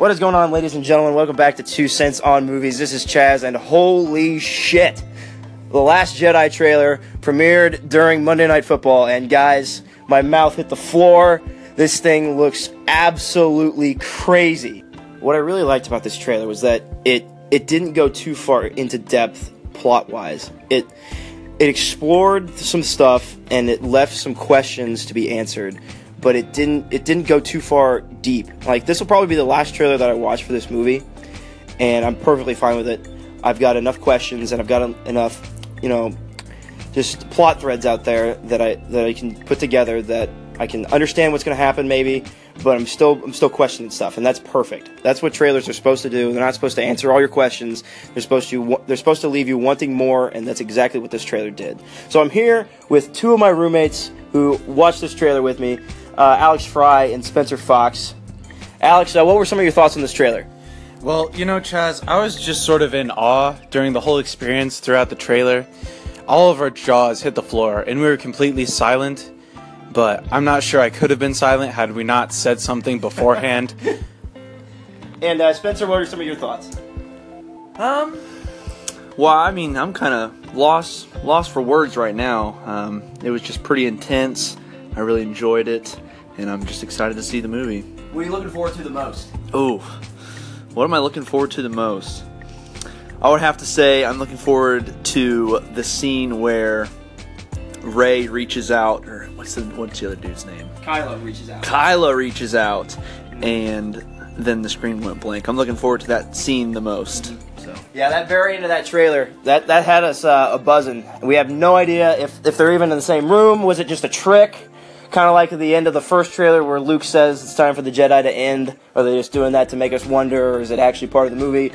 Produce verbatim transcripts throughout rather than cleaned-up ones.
What is going on, ladies and gentlemen? Welcome back to Two Cents on Movies. This is Chaz, and holy shit, The Last Jedi trailer premiered during Monday Night Football, and guys, my mouth hit the floor. This thing looks absolutely crazy. What I really liked about this trailer was that it it didn't go too far into depth plot-wise. It it explored some stuff, and it left some questions to be answered. But it didn't it didn't go too far deep. Like, this will probably be the last trailer that I watch for this movie, and I'm perfectly fine with it. I've got enough questions, and I've got enough, you know, just plot threads out there that I that I can put together, that I can understand what's going to happen maybe, but I'm still I'm still questioning stuff, and that's perfect. That's what trailers are supposed to do. They're not supposed to answer all your questions. They're supposed to they're supposed to leave you wanting more, and that's exactly what this trailer did. So I'm here with two of my roommates who watched this trailer with me. Uh, Alex Fry and Spencer Fox. Alex, uh, what were some of your thoughts on this trailer? Well, you know, Chaz, I was just sort of in awe during the whole experience throughout the trailer. All of our jaws hit the floor, and we were completely silent, but I'm not sure I could have been silent had we not said something beforehand. And uh, Spencer, what are some of your thoughts? Um, well, I mean, I'm kind of lost, lost for words right now. Um, it was just pretty intense. I really enjoyed it, and I'm just excited to see the movie. What are you looking forward to the most? Oh, what am I looking forward to the most? I would have to say I'm looking forward to the scene where Rey reaches out, or what's the, what's the other dude's name? Kylo reaches out. Kylo reaches out, and then the screen went blank. I'm looking forward to that scene the most. Mm-hmm. So. Yeah, that very end of that trailer, that that had us uh, a buzzing. We have no idea if, if they're even in the same room. Was it just a trick? Kind of like at the end of the first trailer where Luke says it's time for the Jedi to end. Are they just doing that to make us wonder, or is it actually part of the movie?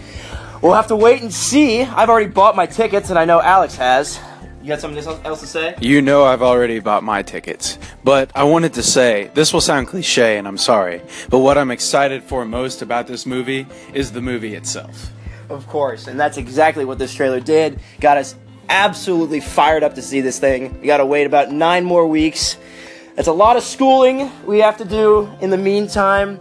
We'll have to wait and see. I've already bought my tickets, and I know Alex has. You got something else to say? You know I've already bought my tickets. But I wanted to say, this will sound cliche, and I'm sorry, but what I'm excited for most about this movie is the movie itself. Of course, and that's exactly what this trailer did. Got us absolutely fired up to see this thing. We got to wait about nine more weeks. That's a lot of schooling we have to do in the meantime.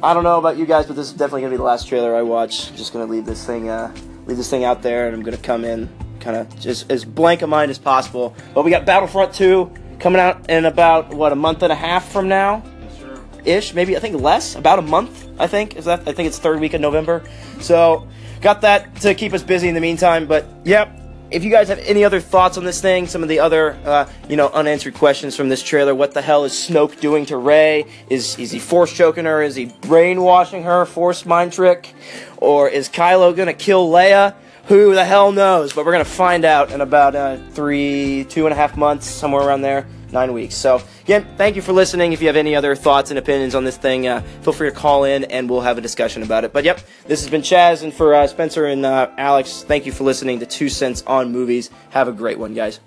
I don't know about you guys, but this is definitely going to be the last trailer I watch. I'm just going to leave this thing uh, leave this thing out there, and I'm going to come in kind of just as blank of mind as possible. But we got Battlefront two coming out in about, what, a month and a half from now? Yes, sir. Ish, maybe, I think less, about a month, I think. Is that? I think it's third week of November. So, got that to keep us busy in the meantime, but yep. If you guys have any other thoughts on this thing, some of the other, uh, you know, unanswered questions from this trailer, what the hell is Snoke doing to Rey? Is is he force choking her? Is he brainwashing her? Force mind trick? Or is Kylo gonna kill Leia? Who the hell knows? But we're gonna find out in about uh, three, two and a half months, somewhere around there, nine weeks. So again, thank you for listening. If you have any other thoughts and opinions on this thing, uh, feel free to call in, and we'll have a discussion about it. But yep, this has been Chaz, and for uh, Spencer and uh, Alex, thank you for listening to Two Cents on Movies. Have a great one, guys.